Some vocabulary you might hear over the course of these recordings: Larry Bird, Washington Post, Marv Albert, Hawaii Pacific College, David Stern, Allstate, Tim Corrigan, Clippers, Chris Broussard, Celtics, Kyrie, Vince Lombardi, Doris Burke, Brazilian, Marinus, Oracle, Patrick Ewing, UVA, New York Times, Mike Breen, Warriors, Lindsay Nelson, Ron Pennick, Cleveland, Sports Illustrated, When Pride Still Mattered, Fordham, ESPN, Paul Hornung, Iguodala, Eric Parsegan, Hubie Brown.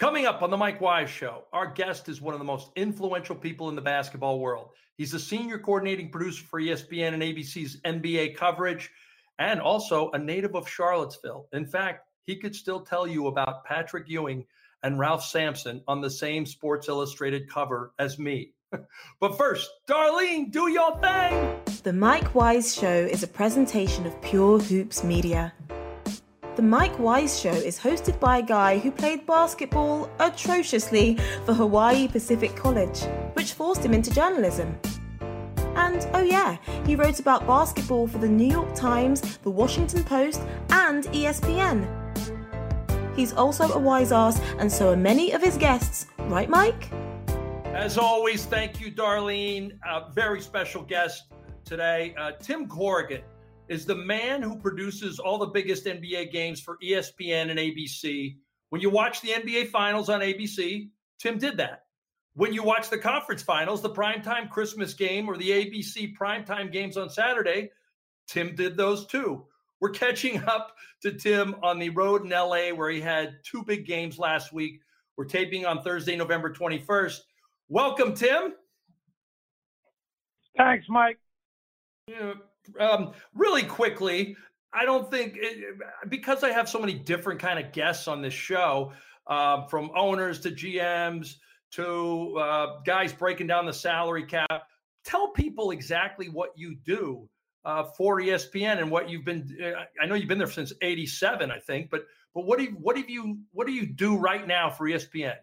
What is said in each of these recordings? Coming up on The Mike Wise Show, our guest is one of the most influential people in the basketball world. He's a senior coordinating producer for ESPN and ABC's NBA coverage, and also a native of Charlottesville. In fact, he could still tell you about Patrick Ewing and Ralph Sampson on the same Sports Illustrated cover as me. But first, Darlene, do your thing! The Mike Wise Show is a presentation of Pure Hoops Media. The Mike Wise Show is hosted by a guy who played basketball atrociously for Hawaii Pacific College, which forced him into journalism. And, oh yeah, he wrote about basketball for the New York Times, the Washington Post, and ESPN. He's also a wise ass, and so are many of his guests. Right, Mike? As always, thank you, Darlene. A very special guest today, Tim Corrigan. Is the man who produces all the biggest NBA games for ESPN and ABC. When you watch the NBA Finals on ABC, Tim did that. When you watch the Conference Finals, the primetime Christmas game, or the ABC primetime games on Saturday, Tim did those too. We're catching up to Tim on the road in LA, where he had two big games last week. We're taping on Thursday, November 21st. Welcome, Tim. Thanks, Mike. Yeah. Really quickly, I don't think because I have so many different kind of guests on this show, from owners to GMs to guys breaking down the salary cap. Tell people exactly what you do for ESPN and what you've been. I know you've been there since '87, I think, but what do you do right now for ESPN?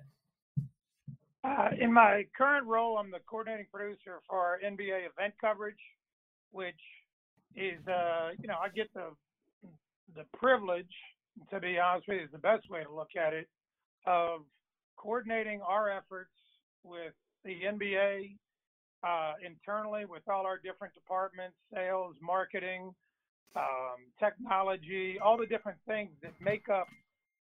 In my current role, I'm the coordinating producer for our NBA event coverage, which is, I get the privilege, to be honest with you, is the best way to look at it, of coordinating our efforts with the NBA internally with all our different departments, sales, marketing, technology, all the different things that make up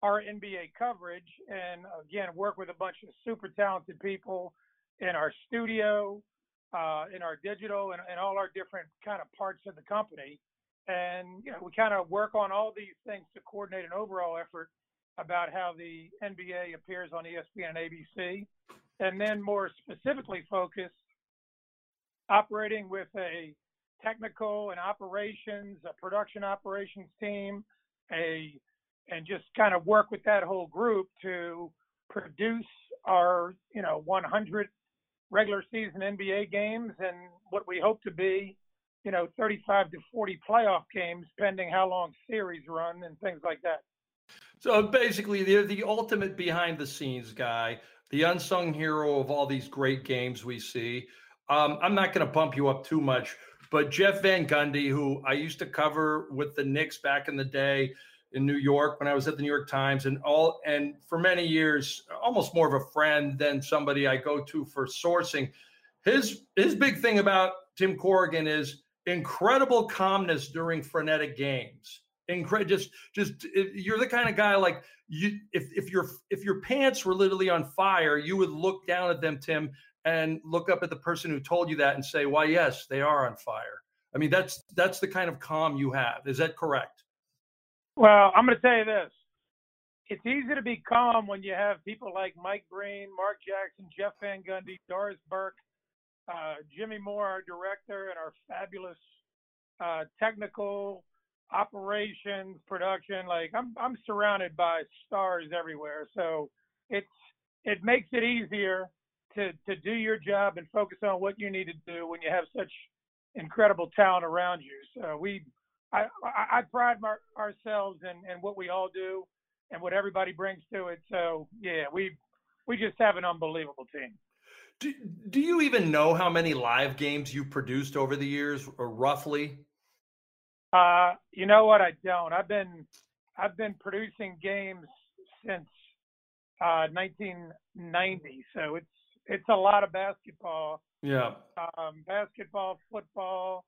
our NBA coverage. And again, work with a bunch of super talented people in our studio, in our digital and all our different kind of parts of the company. And, we kind of work on all these things to coordinate an overall effort about how the NBA appears on ESPN and ABC. And then more specifically focused, operating with a technical and operations, a production operations team, and just kind of work with that whole group to produce our, 100 regular season NBA games and what we hope to be, 35 to 40 playoff games, pending how long series run and things like that. So basically, they're the ultimate behind the scenes guy, the unsung hero of all these great games we see. I'm not going to pump you up too much, but Jeff Van Gundy, who I used to cover with the Knicks back in the day in New York when I was at the New York Times, and for many years, almost more of a friend than somebody I go to for sourcing. His big thing about Tim Corrigan is incredible calmness during frenetic games. You're the kind of guy, like, you, if your pants were literally on fire, you would look down at them, Tim, and look up at the person who told you that and say, "Why, yes, they are on fire." I mean, that's the kind of calm you have. Is that correct? Well, I'm going to tell you this. It's easy to be calm when you have people like Mike Breen, Mark Jackson, Jeff Van Gundy, Doris Burke, Jimmy Moore, our director, and our fabulous technical operations production. Like, I'm surrounded by stars everywhere, so it makes it easier to do your job and focus on what you need to do when you have such incredible talent around you. So I pride ourselves in what we all do and what everybody brings to it. So, yeah, we just have an unbelievable team. Do you even know how many live games you produced over the years, or roughly? You know what? I don't. I've been producing games since 1990. So it's a lot of basketball. Yeah. Basketball, football,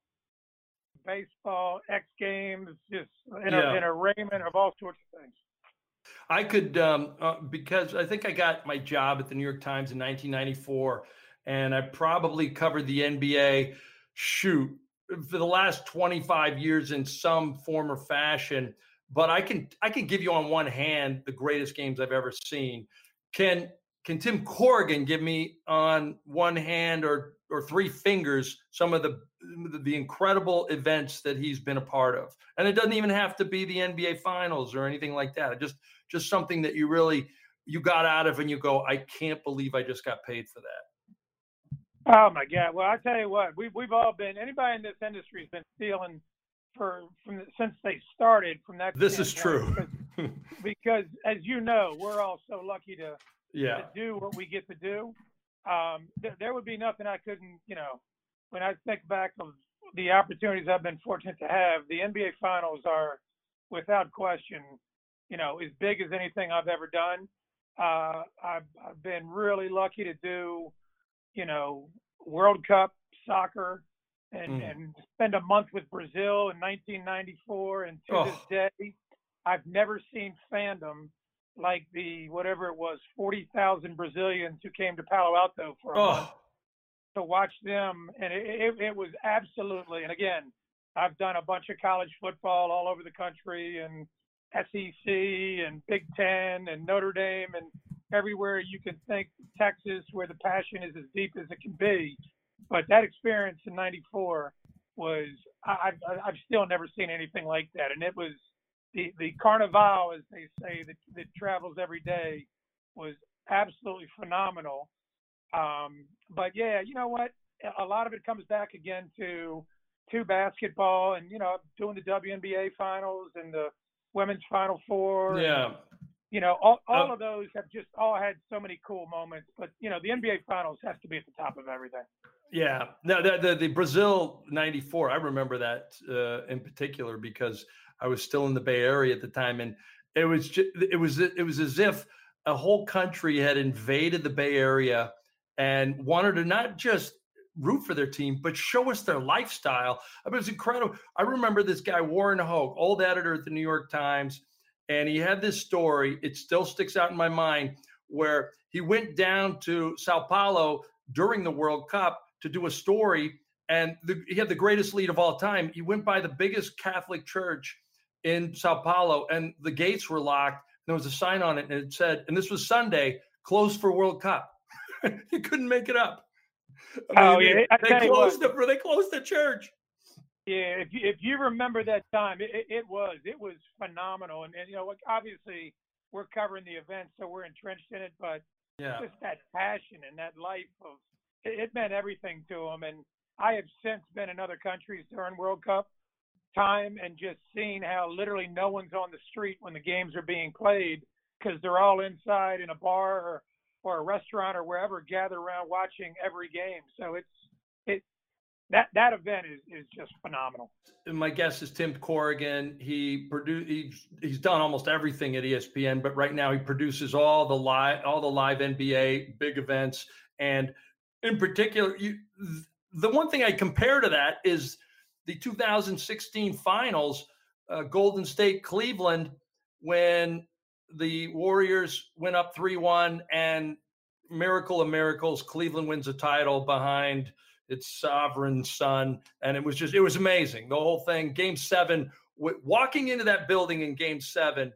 baseball, X Games, just an arraignment of all sorts of things. I could, because I think I got my job at the New York Times in 1994, and I probably covered the NBA for the last 25 years in some form or fashion. But I can give you on one hand the greatest games I've ever seen. Can Tim Corrigan give me on one hand or three fingers some of the incredible events that he's been a part of? And it doesn't even have to be the NBA Finals or anything like that. Just something that you really got out of and you go, I can't believe I just got paid for that. Oh my God! Well, I tell you what, we've all been. Anybody in this industry has been stealing since they started. From that, this is true. because as you know, we're all so lucky to do what we get to do. There would be nothing I couldn't. When I think back of the opportunities I've been fortunate to have, the NBA Finals are, without question, as big as anything I've ever done. I've been really lucky to do. World Cup soccer, and spend a month with Brazil in 1994. And to this day, I've never seen fandom like the 40,000 Brazilians who came to Palo Alto for a month to watch them. And it was absolutely. And again, I've done a bunch of college football all over the country, and SEC and Big Ten and Notre Dame and everywhere you can think, Texas, where the passion is as deep as it can be. But that experience in 94 was, I've still never seen anything like that. And it was the carnival, as they say, that travels every day, was absolutely phenomenal. But yeah, you know what? A lot of it comes back again to basketball and, doing the WNBA finals and the women's Final Four. Yeah. All of those have just all had so many cool moments, but the NBA Finals has to be at the top of everything. Yeah, no, the Brazil '94, I remember that in particular because I was still in the Bay Area at the time, and it was as if a whole country had invaded the Bay Area and wanted to not just root for their team, but show us their lifestyle. I mean, it was incredible. I remember this guy Warren Hoke, old editor at the New York Times. And he had this story, it still sticks out in my mind, where he went down to Sao Paulo during the World Cup to do a story, and he had the greatest lead of all time. He went by the biggest Catholic church in Sao Paulo, and the gates were locked. And there was a sign on it, and it said, and this was Sunday, closed for World Cup. He couldn't make it up. I mean, they closed the church. Yeah, if you remember that time, it was phenomenal, and obviously we're covering the event, so we're entrenched in it. But just that passion and that life of it meant everything to them. And I have since been in other countries during World Cup time and just seen how literally no one's on the street when the games are being played because they're all inside in a bar or a restaurant or wherever, gathered around watching every game. So it's. That event is just phenomenal. My guest is Tim Corrigan. He's done almost everything at ESPN, but right now he produces all the live NBA big events. And in particular, the one thing I compare to that is the 2016 Finals, Golden State Cleveland, when the Warriors went up 3-1, and miracle of miracles, Cleveland wins the title behind its sovereign son. And it was amazing. The whole thing, Game 7, walking into that building in Game 7,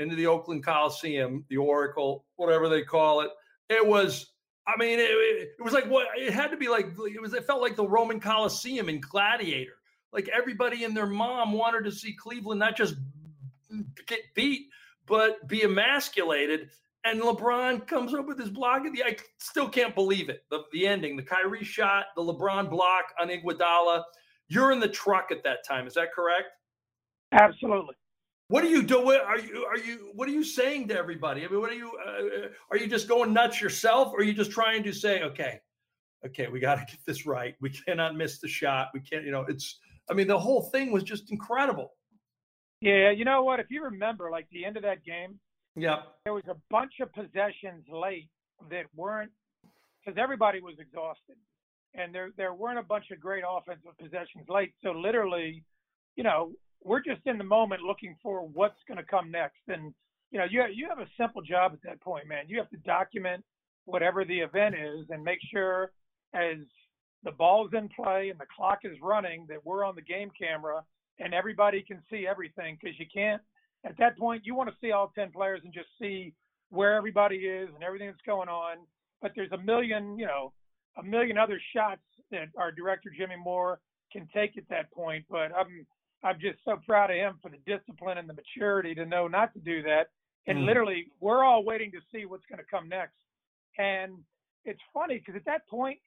into the Oakland Coliseum, the Oracle, whatever they call it. It was, I mean, it was like, what it had to be like. It felt like the Roman Coliseum in Gladiator. Like everybody and their mom wanted to see Cleveland, not just get beat, but be emasculated. And LeBron comes up with his block. I still can't believe it. The ending, the Kyrie shot, the LeBron block on Iguodala. You're in the truck at that time. Is that correct? Absolutely. What are you doing? What are you saying to everybody? I mean, what are you just going nuts yourself? Or are you just trying to say, okay, we got to get this right. We cannot miss the shot. We can't, the whole thing was just incredible. Yeah. You know what, if you remember, like the end of that game, Yeah. There was a bunch of possessions late that weren't – because everybody was exhausted. And there weren't a bunch of great offensive possessions late. So literally, you know, we're just in the moment looking for what's going to come next. And, you know, you have a simple job at that point, man. You have to document whatever the event is and make sure as the ball's in play and the clock is running that we're on the game camera and everybody can see everything, because you can't – at that point, you want to see all 10 players and just see where everybody is and everything that's going on. But there's a million other shots that our director, Jimmy Moore, can take at that point. But I'm just so proud of him for the discipline and the maturity to know not to do that. And literally, we're all waiting to see what's going to come next. And it's funny because at that point,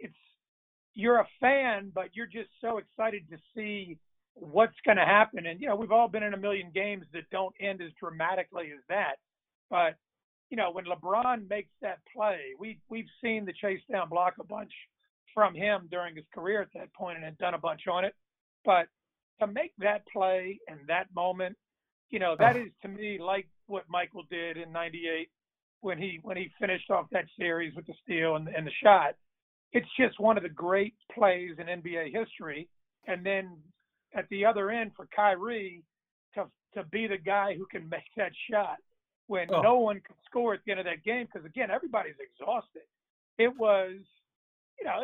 you're a fan, but you're just so excited to see what's going to happen. And, you know, we've all been in a million games that don't end as dramatically as that. But you know, when LeBron makes that play, we've seen the chase down block a bunch from him during his career at that point and had done a bunch on it. But to make that play and that moment, you know, that is to me like what Michael did in '98 when he finished off that series with the steal and the shot. It's just one of the great plays in NBA history. And then at the other end for Kyrie to be the guy who can make that shot when no one could score at the end of that game, because, again, everybody's exhausted. It was, you know,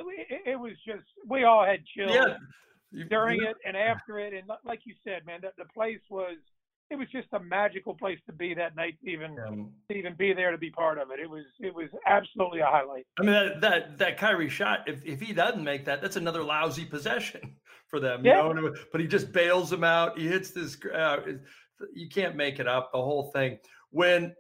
it was just we all had chills during it and after it. And like you said, man, the place was – it was just a magical place to be that night to even be there to be part of it. It was absolutely a highlight. I mean, that Kyrie shot, if he doesn't make that, that's another lousy possession for them. Yeah. You know? But he just bails them out. He hits this you can't make it up, the whole thing. When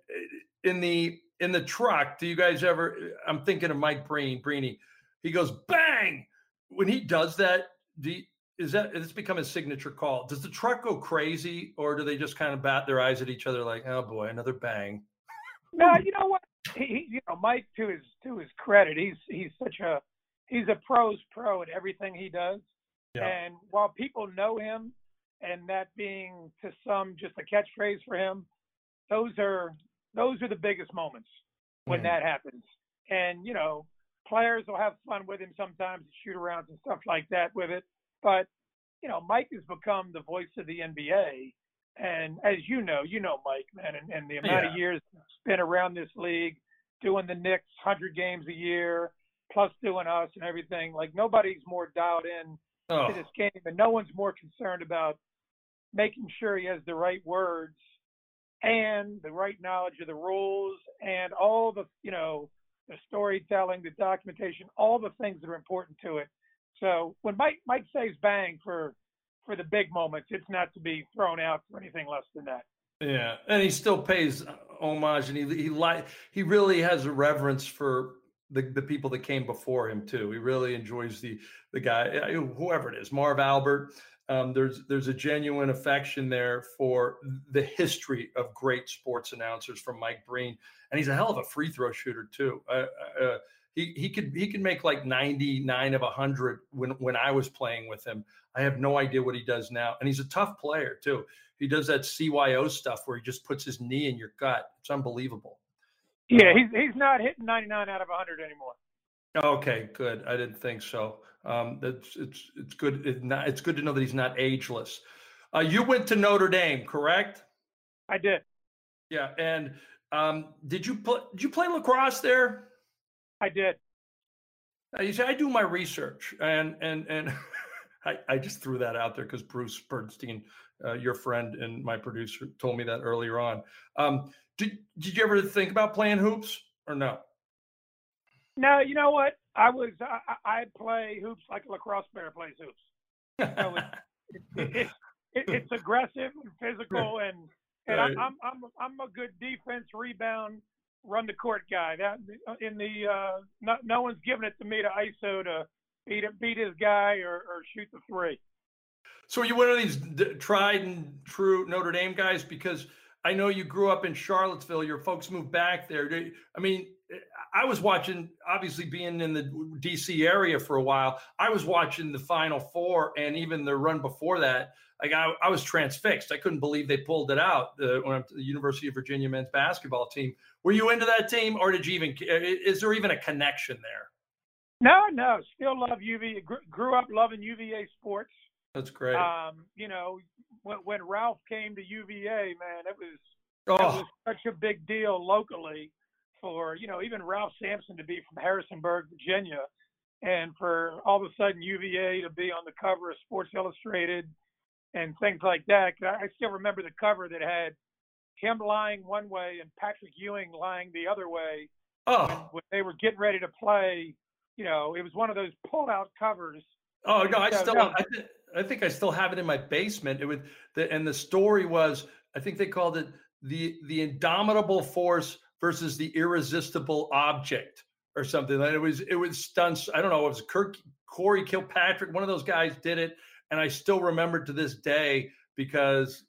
in the truck, do you guys ever? I'm thinking of Mike Breeny. He goes bang when he does that. It's become his signature call? Does the truck go crazy, or do they just kind of bat their eyes at each other like, oh boy, another bang? No, you know what? Mike, to his credit, he's a pro's pro at everything he does. Yeah. And while people know him, and that being to some just a catchphrase for him, Those are the biggest moments when that happens. And, you know, players will have fun with him sometimes, shoot arounds and stuff like that with it. But, you know, Mike has become the voice of the NBA. And as you know Mike, man, and the amount of years spent around this league, doing the Knicks 100 games a year, plus doing us and everything. Like, nobody's more dialed in to this game, and no one's more concerned about making sure he has the right words and the right knowledge of the rules and all the, you know, the storytelling, the documentation, all the things that are important to it. So when Mike says bang for the big moments, it's not to be thrown out for anything less than that. Yeah, and he still pays homage, and he really has a reverence for the people that came before him too. He really enjoys the guy, whoever it is, Marv Albert. There's a genuine affection there for the history of great sports announcers from Mike Breen, and he's a hell of a free throw shooter too. He could make like 99 of 100 when I was playing with him. I have no idea what he does now, and he's a tough player too. He does that CYO stuff where he just puts his knee in your gut. It's unbelievable. Yeah, he's not hitting 99 out of 100 anymore. Okay, good. I didn't think so. It's good. It's good to know that he's not ageless. You went to Notre Dame, correct? I did. Yeah, and did you play lacrosse there? I did. You see, I do my research, and I just threw that out there because Bruce Bernstein, your friend and my producer, told me that earlier on. Did you ever think about playing hoops or no? No, you know what? I play hoops like a lacrosse player plays hoops. So it's aggressive and physical, and right. I'm a good defense, rebound, run the court guy. That in the no one's giving it to me to ISO to beat his guy or shoot the three. So are you one of these tried and true Notre Dame guys? Because I know you grew up in Charlottesville. Your folks moved back there. I mean, I was watching, obviously being in the DC area for a while, I was watching the Final Four and even the run before that. Like I was transfixed. I couldn't believe they pulled it out when I'm to the University of Virginia men's basketball team. Were you into that team, or did you even, is there even a connection there? No. Still love UVA. Grew up loving UVA sports. That's great. You know, when Ralph came to UVA, man, it was such a big deal locally for, you know, even Ralph Sampson to be from Harrisonburg, Virginia, and for all of a sudden UVA to be on the cover of Sports Illustrated and things like that. I still remember the cover that had him lying one way and Patrick Ewing lying the other way when they were getting ready to play. You know, it was one of those pull-out covers. Oh no! I think I still have it in my basement. It was the story was, I think they called it the indomitable force versus the irresistible object or something. And it was stunts. I don't know. It was Corey Kilpatrick. One of those guys did it, and I still remember to this day because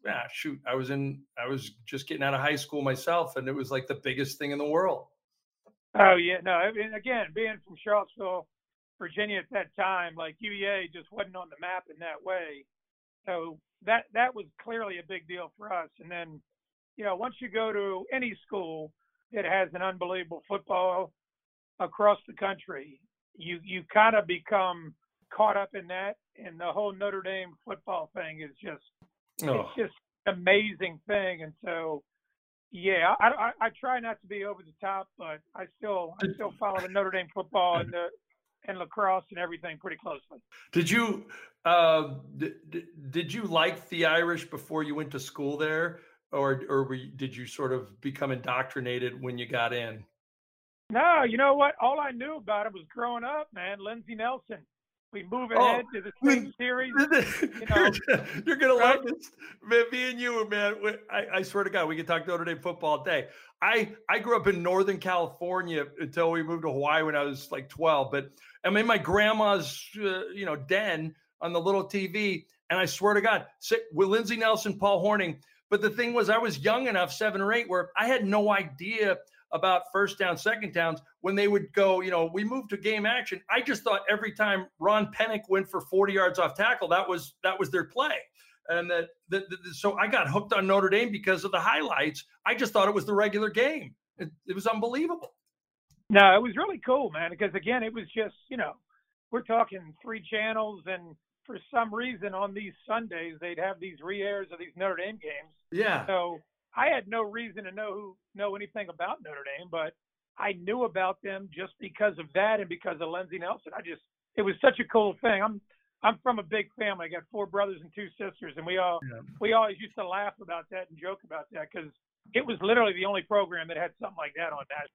I was just getting out of high school myself, and it was like the biggest thing in the world. Oh yeah, no. I mean, again, being from Charlottesville, Virginia at that time, like UVA just wasn't on the map in that way. So that was clearly a big deal for us. And then, you know, once you go to any school that has an unbelievable football across the country, you kind of become caught up in that. And the whole Notre Dame football thing is it's just an amazing thing. And so, yeah, I try not to be over the top, but I still follow the Notre Dame football and the and lacrosse and everything pretty closely. Did you did you like the Irish before you went to school there, did you sort of become indoctrinated when you got in? No, you know what? All I knew about it was growing up, man. Lindsay Nelson. We move ahead to the spring series. You know, you're gonna like this, man. Me and you, man. I swear to God, we could talk Notre Dame football all day. I grew up in Northern California until we moved to Hawaii when I was like 12. But I'm in my grandma's, den on the little TV, and I swear to God, with Lindsey Nelson, Paul Hornung. But the thing was, I was young enough, 7 or 8, where I had no idea about first down, second downs, when they would go, you know, we moved to game action. I just thought every time Ron Pennick went for 40 yards off tackle, that was their play. And so I got hooked on Notre Dame because of the highlights. I just thought it was the regular game. It was unbelievable. No, it was really cool, man, because, again, it was just, you know, we're talking 3 channels, and for some reason on these Sundays they'd have these re-airs of these Notre Dame games. Yeah. So I had no reason to know anything about Notre Dame, but I knew about them just because of that and because of Lindsey Nelson. It was such a cool thing. I'm from a big family. I got 4 brothers and 2 sisters, and we always used to laugh about that and joke about that because it was literally the only program that had something like that on that.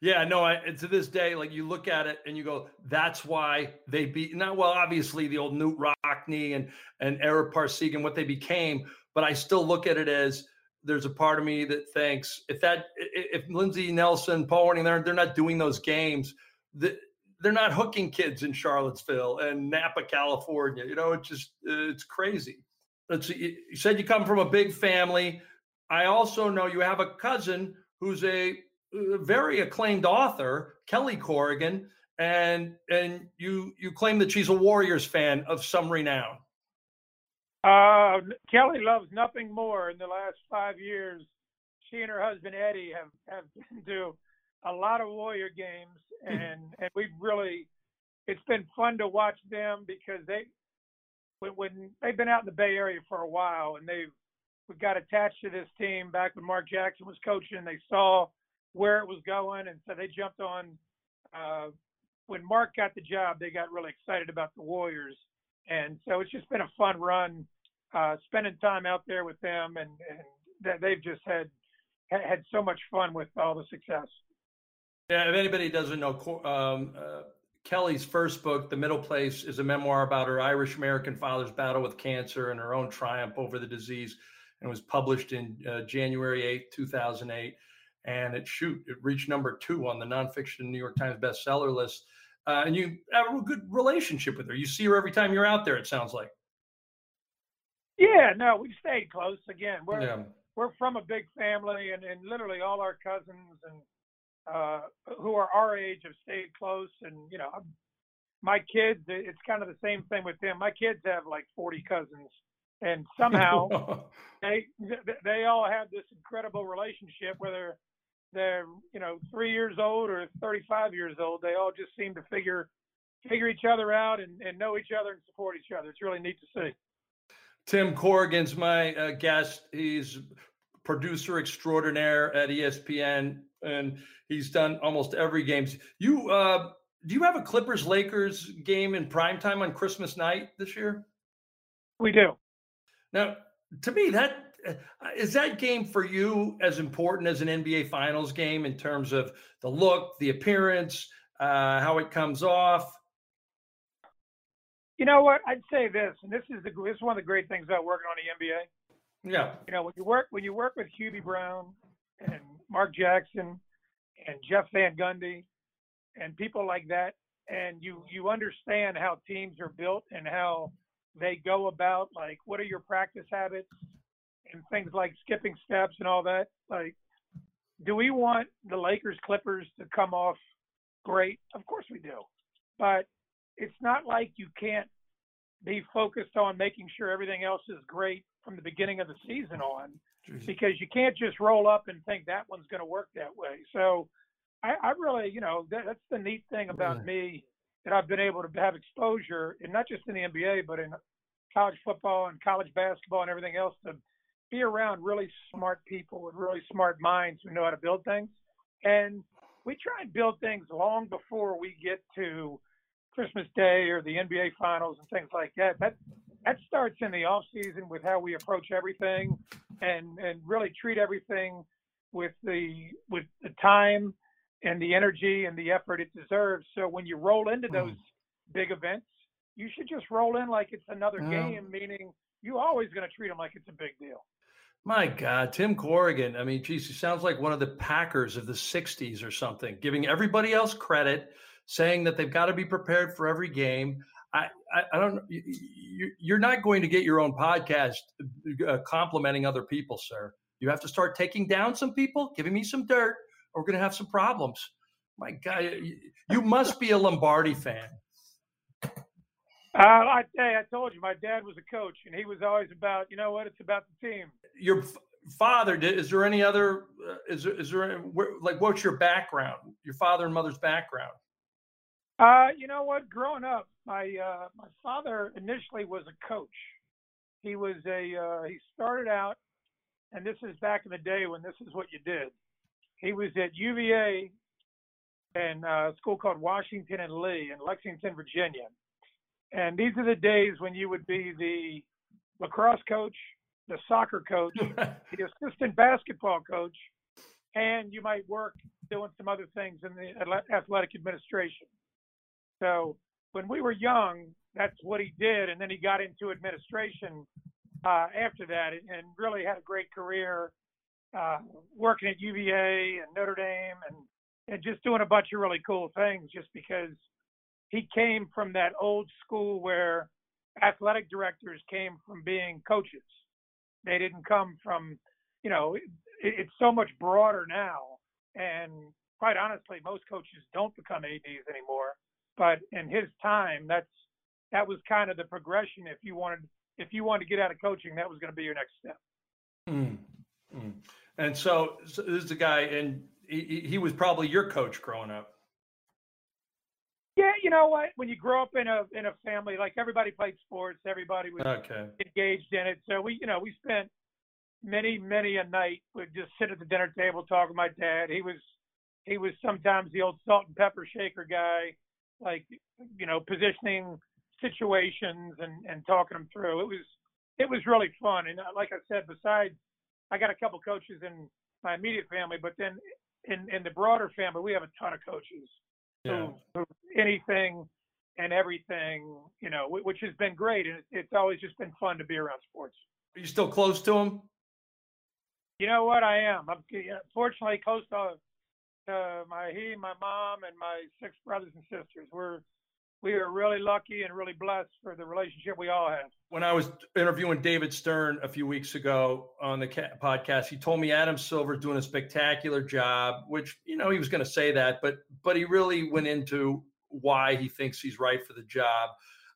Yeah, no, and to this day, like you look at it and you go, that's why they beat. Now, well, obviously the old Newt Rockne and Eric Parsegan, what they became, but I still look at it as, there's a part of me that thinks if Lindsey Nelson, Paul Hornung, they're not doing those games, they're not hooking kids in Charlottesville and Napa, California. You know, it's crazy. Let's see. You said you come from a big family. I also know you have a cousin who's a very acclaimed author, Kelly Corrigan, and you claim that she's a Warriors fan of some renown. Kelly loves nothing more. In the last 5 years, she and her husband Eddie have been to a lot of Warrior games, and we've really, it's been fun to watch them because when they've been out in the Bay Area for a while, and we got attached to this team back when Mark Jackson was coaching, and they saw where it was going, and so they jumped on. When Mark got the job, they got really excited about the Warriors, and so it's just been a fun run. Spending time out there with them, and they've just had so much fun with all the success. Yeah, if anybody doesn't know, Kelly's first book, The Middle Place, is a memoir about her Irish-American father's battle with cancer and her own triumph over the disease, and was published in January 8, 2008. And it reached number 2 on the nonfiction New York Times bestseller list. And you have a good relationship with her. You see her every time you're out there, it sounds like. Yeah, no, we stayed close. Again, we're from a big family, and literally all our cousins and who are our age have stayed close, and you know, my kids, it's kind of the same thing with them. My kids have like 40 cousins, and somehow they all have this incredible relationship, whether they're, you know, 3 years old or 35 years old. They all just seem to figure each other out and know each other and support each other. It's really neat to see. Tim Corrigan's my guest. He's producer extraordinaire at ESPN, and he's done almost every game. You do you have a Clippers-Lakers game in primetime on Christmas night this year? We do. Now, to me, that is that game for you as important as an NBA Finals game in terms of the look, the appearance, how it comes off? You know what? I'd say this, and this is one of the great things about working on the NBA. Yeah. You know, when you work with Hubie Brown and Mark Jackson and Jeff Van Gundy and people like that, and you understand how teams are built and how they go about, like, what are your practice habits and things like skipping steps and all that. Like, do we want the Lakers Clippers to come off great? Of course we do. But it's not like you can't be focused on making sure everything else is great from the beginning of the season on, because you can't just roll up and think that one's going to work that way. So I really, you know, that's the neat thing about me, that I've been able to have exposure, and not just in the NBA, but in college football and college basketball and everything else, to be around really smart people with really smart minds who know how to build things. And we try and build things long before we get to Christmas Day or the NBA Finals and things like that. That starts in the off season with how we approach everything, and really treat everything with the time and the energy and the effort it deserves. So when you roll into those big events, you should just roll in like it's another game, meaning you're always going to treat them like it's a big deal. My God, Tim Corrigan. I mean, geez, he sounds like one of the Packers of the 60s or something, giving everybody else credit, saying that they've got to be prepared for every game. I don't – you're not going to get your own podcast complimenting other people, sir. You have to start taking down some people, giving me some dirt, or we're going to have some problems. My God, you must be a Lombardi fan. I told you, my dad was a coach, and he was always about, you know what, it's about the team. Your father, is there any other – like, what's your background, your father and mother's background? You know what? Growing up, my father initially was a coach. He was he started out, and this is back in the day when this is what you did. He was at UVA and a school called Washington and Lee in Lexington, Virginia. And these are the days when you would be the lacrosse coach, the soccer coach, the assistant basketball coach, and you might work doing some other things in the athletic administration. So when we were young, that's what he did. And then he got into administration after that, and really had a great career working at UVA and Notre Dame, and just doing a bunch of really cool things, just because he came from that old school where athletic directors came from being coaches. They didn't come from, you know, it's so much broader now. And quite honestly, most coaches don't become ADs anymore. But in his time, that was kind of the progression. If you wanted to get out of coaching, that was going to be your next step. Mm-hmm. And so this is a guy, and he was probably your coach growing up. Yeah, you know what? When you grow up in a family, like, everybody played sports, everybody was engaged in it. So we spent many, many a night. We'd just sit at the dinner table talking to my dad. He was sometimes the old salt and pepper shaker guy, like, you know, positioning situations and talking them through. It was really fun. And like I said, besides, I got a couple coaches in my immediate family, but then in the broader family, we have a ton of coaches who anything and everything, you know, which has been great. And it's always just been fun to be around sports. Are you still close to them? You know what? I am. I'm fortunately close to my mom, and my six brothers and sisters. We're we are really lucky and really blessed for the relationship we all have. When I was interviewing David Stern a few weeks ago on the podcast, he told me Adam Silver's doing a spectacular job, which, you know, he was going to say that, but he really went into why he thinks he's right for the job.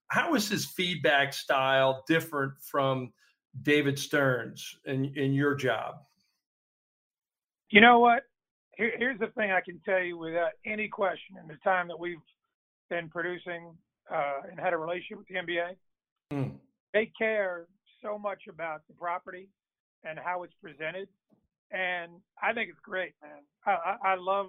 How is his feedback style different from David Stern's in your job? You know what? Here's the thing I can tell you without any question in the time that we've been producing and had a relationship with the NBA. Mm. They care so much about the property and how it's presented. And I think it's great, man. I love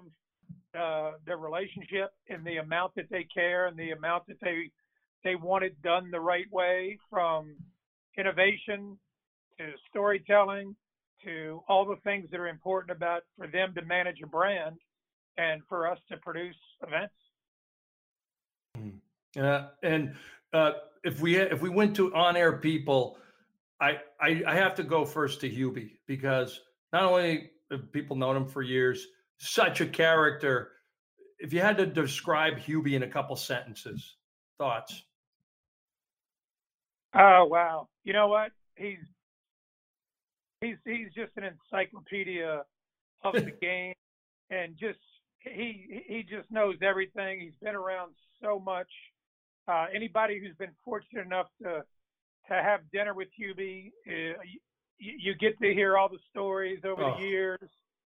the relationship and the amount that they care and the amount that they want it done the right way, from innovation to storytelling to all the things that are important about for them to manage a brand and for us to produce events. And if we went to on-air people, I have to go first to Hubie, because not only have people known him for years, such a character. If you had to describe Hubie in a couple sentences, thoughts? Oh, wow. You know what? He's just an encyclopedia of the game, and just he just knows everything. He's been around so much. Anybody who's been fortunate enough to have dinner with Hubie, you get to hear all the stories over the years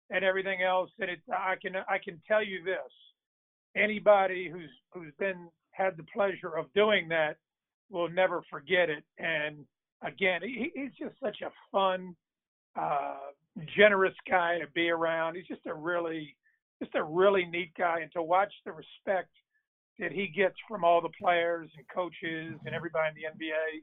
and everything else. And I can tell you this: anybody who's been had the pleasure of doing that will never forget it. And again, he's just such a fun, generous guy to be around. He's just a really neat guy, and to watch the respect that he gets from all the players and coaches and everybody in the NBA.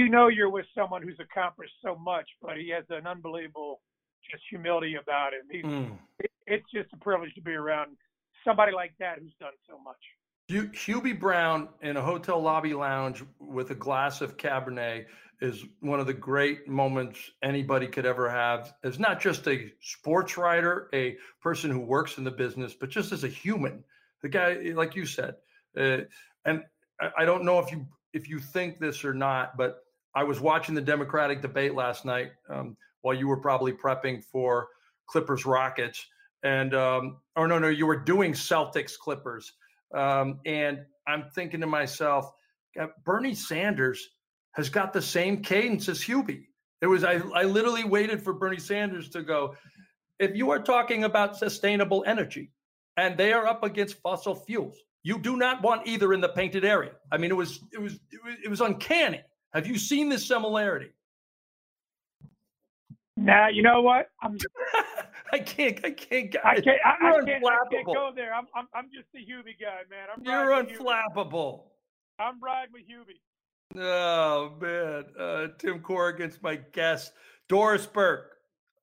You know, you're with someone who's accomplished so much, but he has an unbelievable just humility about him. It's just a privilege to be around somebody like that who's done so much. Hubie Brown in a hotel lobby lounge with a glass of Cabernet is one of the great moments anybody could ever have, as not just a sports writer, a person who works in the business, but just as a human. The guy, like you said, and I don't know if you think this or not, but I was watching the Democratic debate last night while you were probably prepping for Clippers Rockets, and you were doing Celtics Clippers. And I'm thinking to myself, Bernie Sanders has got the same cadence as Hubie. I literally waited for Bernie Sanders to go, if you are talking about sustainable energy and they are up against fossil fuels, you do not want either in the painted area. I mean, it was uncanny. Have you seen this similarity? Nah, you know what? I can't go there. I'm just a Hubie guy, man. You're unflappable. I'm riding with Hubie. Oh, man. Tim Corrigan's my guest. Doris Burke,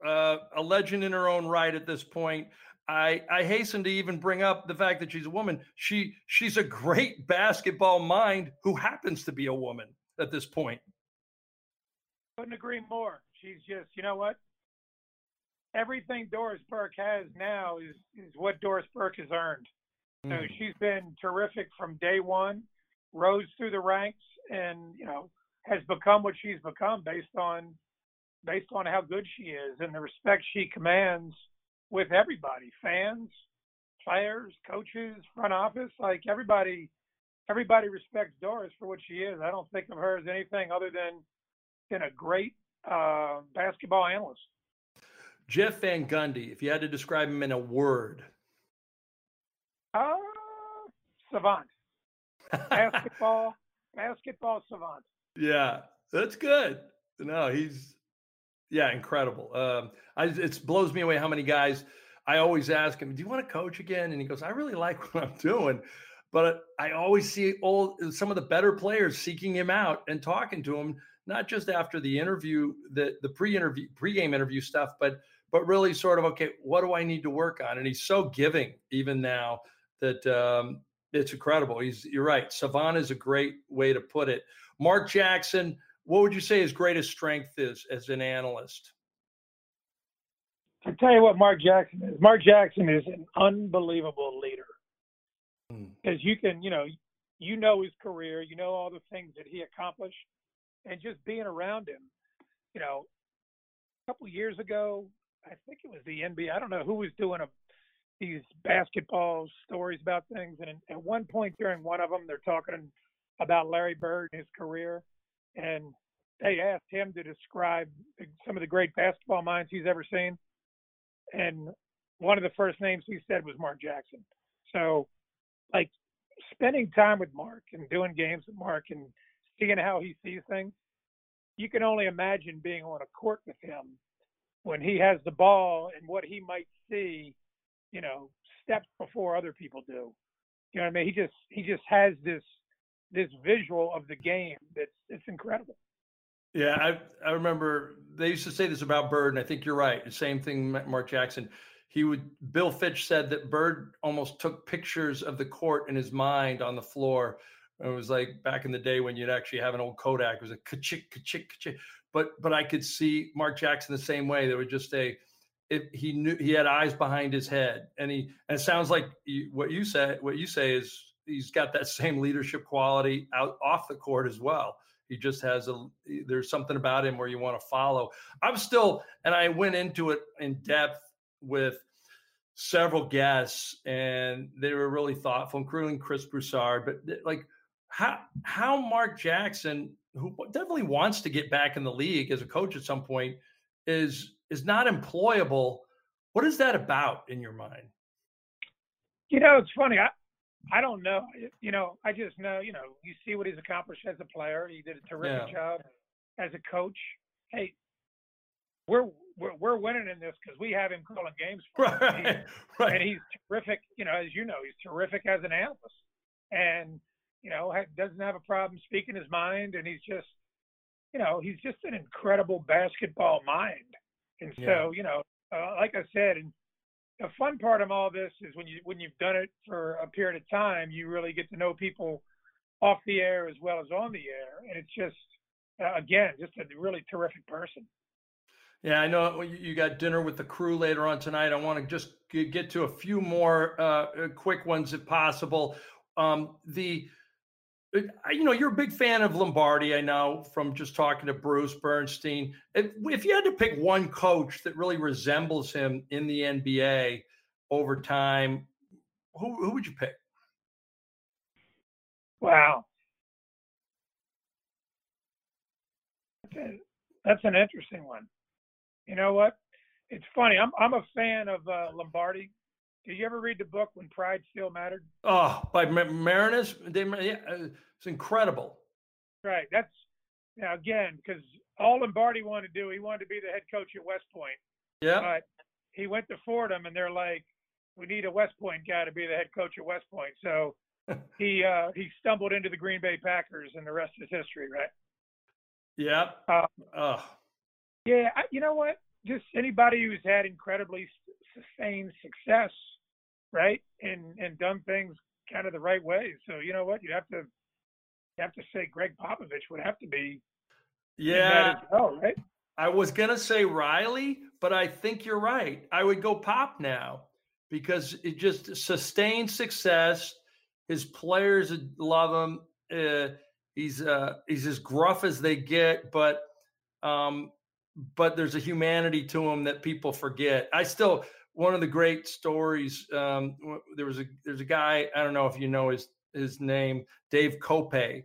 a legend in her own right at this point. I hasten to even bring up the fact that she's a woman. She's a great basketball mind who happens to be a woman at this point. Couldn't agree more. She's just, you know what? Everything Doris Burke has now is what Doris Burke has earned. So she's been terrific from day one, rose through the ranks, and has become what she's become based on how good she is and the respect she commands with everybody, fans, players, coaches, front office. Like everybody respects Doris for what she is. I don't think of her as anything other than a great basketball analyst. Jeff Van Gundy, if you had to describe him in a word. Savant. Basketball savant. Yeah, that's good. No, he's incredible. It blows me away how many guys, I always ask him, do you want to coach again? And he goes, I really like what I'm doing. But I always see some of the better players seeking him out and talking to him, not just after the interview, the pre-game interview stuff, but really sort of, okay, what do I need to work on? And he's so giving even now that it's incredible. You're right. Savant is a great way to put it. Mark Jackson, what would you say his greatest strength is as an analyst? I'll tell you what Mark Jackson is. Mark Jackson is an unbelievable leader. Because you can, you know his career, you know all the things that he accomplished, and just being around him. You know, a couple of years ago, I think it was the NBA. I don't know who was doing these basketball stories about things, and at one point during one of them, they're talking about Larry Bird and his career, and they asked him to describe some of the great basketball minds he's ever seen, and one of the first names he said was Mark Jackson. So, like, spending time with Mark and doing games with Mark and seeing how he sees things, you can only imagine being on a court with him when he has the ball and what he might see, you know, steps before other people do. You know what I mean? He just has this visual of the game that's incredible. Yeah, I remember they used to say this about Bird, and I think you're right. The same thing, Mark Jackson. Bill Fitch said that Bird almost took pictures of the court in his mind on the floor. It was like back in the day when you'd actually have an old Kodak. It was a ka-chick, ka-chick, ka-chick. But I could see Mark Jackson the same way. There was just he knew he had eyes behind his head, and it sounds like what you say is he's got that same leadership quality out off the court as well. He just has there's something about him where you want to follow. I went into it in depth with several guests, and they were really thoughtful, including Chris Broussard. But like how Mark Jackson, who definitely wants to get back in the league as a coach at some point, is not employable. What is that about in your mind? You know, it's funny. I don't know. You know, I just know, you know, you see what he's accomplished as a player. He did a terrific job as a coach. Hey, we're winning in this because we have him calling games for us. Right. And he's terrific. You know, as you know, he's terrific as an analyst, and you know, doesn't have a problem speaking his mind. And he's just, you know, he's just an incredible basketball mind. And so, you know, like I said, and the fun part of all this is when you've done it for a period of time, you really get to know people off the air as well as on the air. And it's just, again, just a really terrific person. Yeah, I know you got dinner with the crew later on tonight. I want to just get to a few more quick ones if possible. You know, you're a big fan of Lombardi, I know, from just talking to Bruce Bernstein. If you had to pick one coach that really resembles him in the NBA over time, who would you pick? Wow. That's an interesting one. You know what? It's funny. I'm a fan of Lombardi. Did you ever read the book When Pride Still Mattered? Oh, by Marinus? It's incredible. Right. That's, now again, because all Lombardi wanted to do, he wanted to be the head coach at West Point. Yeah. But he went to Fordham, and they're like, we need a West Point guy to be the head coach at West Point. So he stumbled into the Green Bay Packers, and the rest is history, right? Yeah. Yeah, you know what? Just anybody who's had incredibly sustained success, right, and done things kind of the right way. So you know what, you have to say Greg Popovich would have to be. Yeah. Oh, right. I was gonna say Riley, but I think you're right. I would go Pop now because it just sustained success. His players love him. He's as gruff as they get, but there's a humanity to him that people forget. One of the great stories, there's a guy, I don't know if you know his name, Dave Kopay,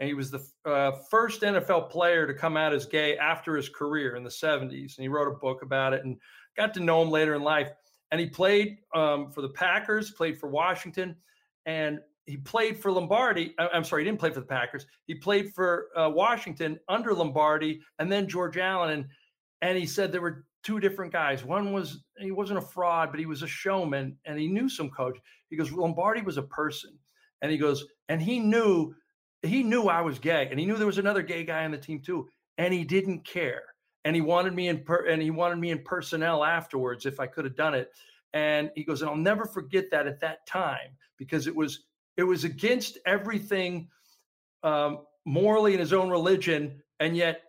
and he was the first NFL player to come out as gay after his career in the 70s, and he wrote a book about it and got to know him later in life. And he played for the Packers, played for Washington, and he played for Lombardi. I'm sorry, he didn't play for the Packers. He played for Washington under Lombardi and then George Allen, and he said there were two different guys. One was, he wasn't a fraud, but he was a showman, and he knew some coach. He goes, Lombardi was a person. And he goes, and he knew I was gay, and he knew there was another gay guy on the team too, and he didn't care. And he wanted me in personnel afterwards if I could have done it. And he goes, and I'll never forget that at that time, because it was against everything morally in his own religion, and yet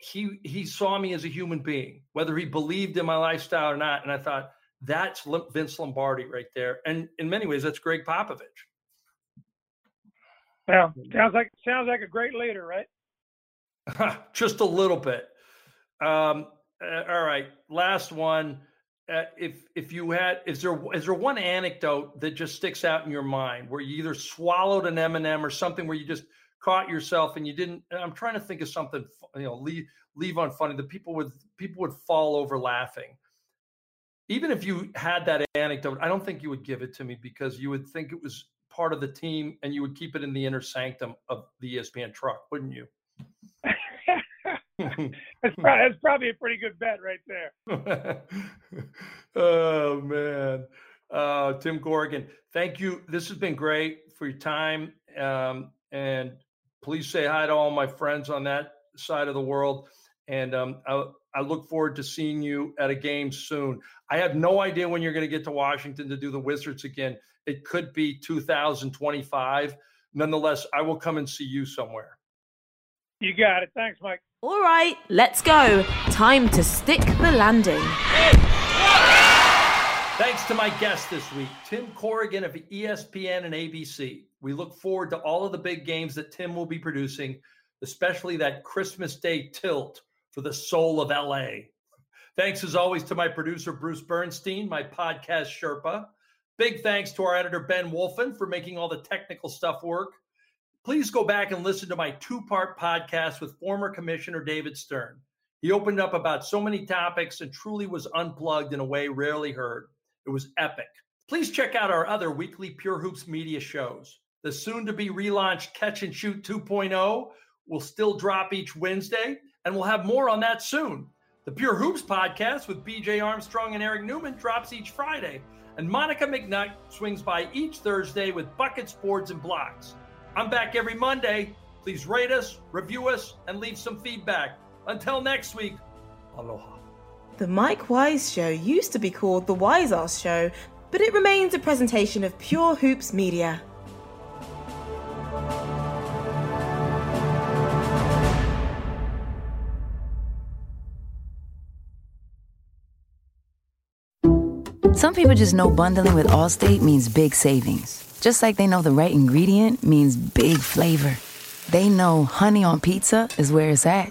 he saw me as a human being, whether he believed in my lifestyle or not. And I thought, That's Vince Lombardi right there. And in many ways, that's Greg Popovich. Yeah, sounds like a great leader, right? Just a little bit. All right, last one. Is there one anecdote that just sticks out in your mind where you either swallowed an M&M or something where you just caught yourself and you didn't? I'm trying to think of something, leave unfunny. The people would fall over laughing. Even if you had that anecdote, I don't think you would give it to me because you would think it was part of the team and you would keep it in the inner sanctum of the ESPN truck, wouldn't you? That's probably a pretty good bet right there. Oh, man. Tim Corrigan, thank you. This has been great for your time. And please say hi to all my friends on that side of the world. And I look forward to seeing you at a game soon. I have no idea when you're going to get to Washington to do the Wizards again. It could be 2025. Nonetheless, I will come and see you somewhere. You got it. Thanks, Mike. All right, let's go. Time to stick the landing. Thanks to my guest this week, Tim Corrigan of ESPN and ABC. We look forward to all of the big games that Tim will be producing, especially that Christmas Day tilt for the soul of LA. Thanks as always to my producer, Bruce Bernstein, my podcast Sherpa. Big thanks to our editor, Ben Wolfen, for making all the technical stuff work. Please go back and listen to my two-part podcast with former Commissioner David Stern. He opened up about so many topics and truly was unplugged in a way rarely heard. It was epic. Please check out our other weekly Pure Hoops Media shows. The soon-to-be relaunched Catch and Shoot 2.0 will still drop each Wednesday, and we'll have more on that soon. The Pure Hoops podcast with BJ Armstrong and Eric Newman drops each Friday, and Monica McNutt swings by each Thursday with buckets, boards, and blocks. I'm back every Monday. Please rate us, review us, and leave some feedback. Until next week, aloha. The Mike Wise Show used to be called The Wise Ass Show, but it remains a presentation of Pure Hoops Media. Some people just know bundling with Allstate means big savings. Just like they know the right ingredient means big flavor. They know honey on pizza is where it's at.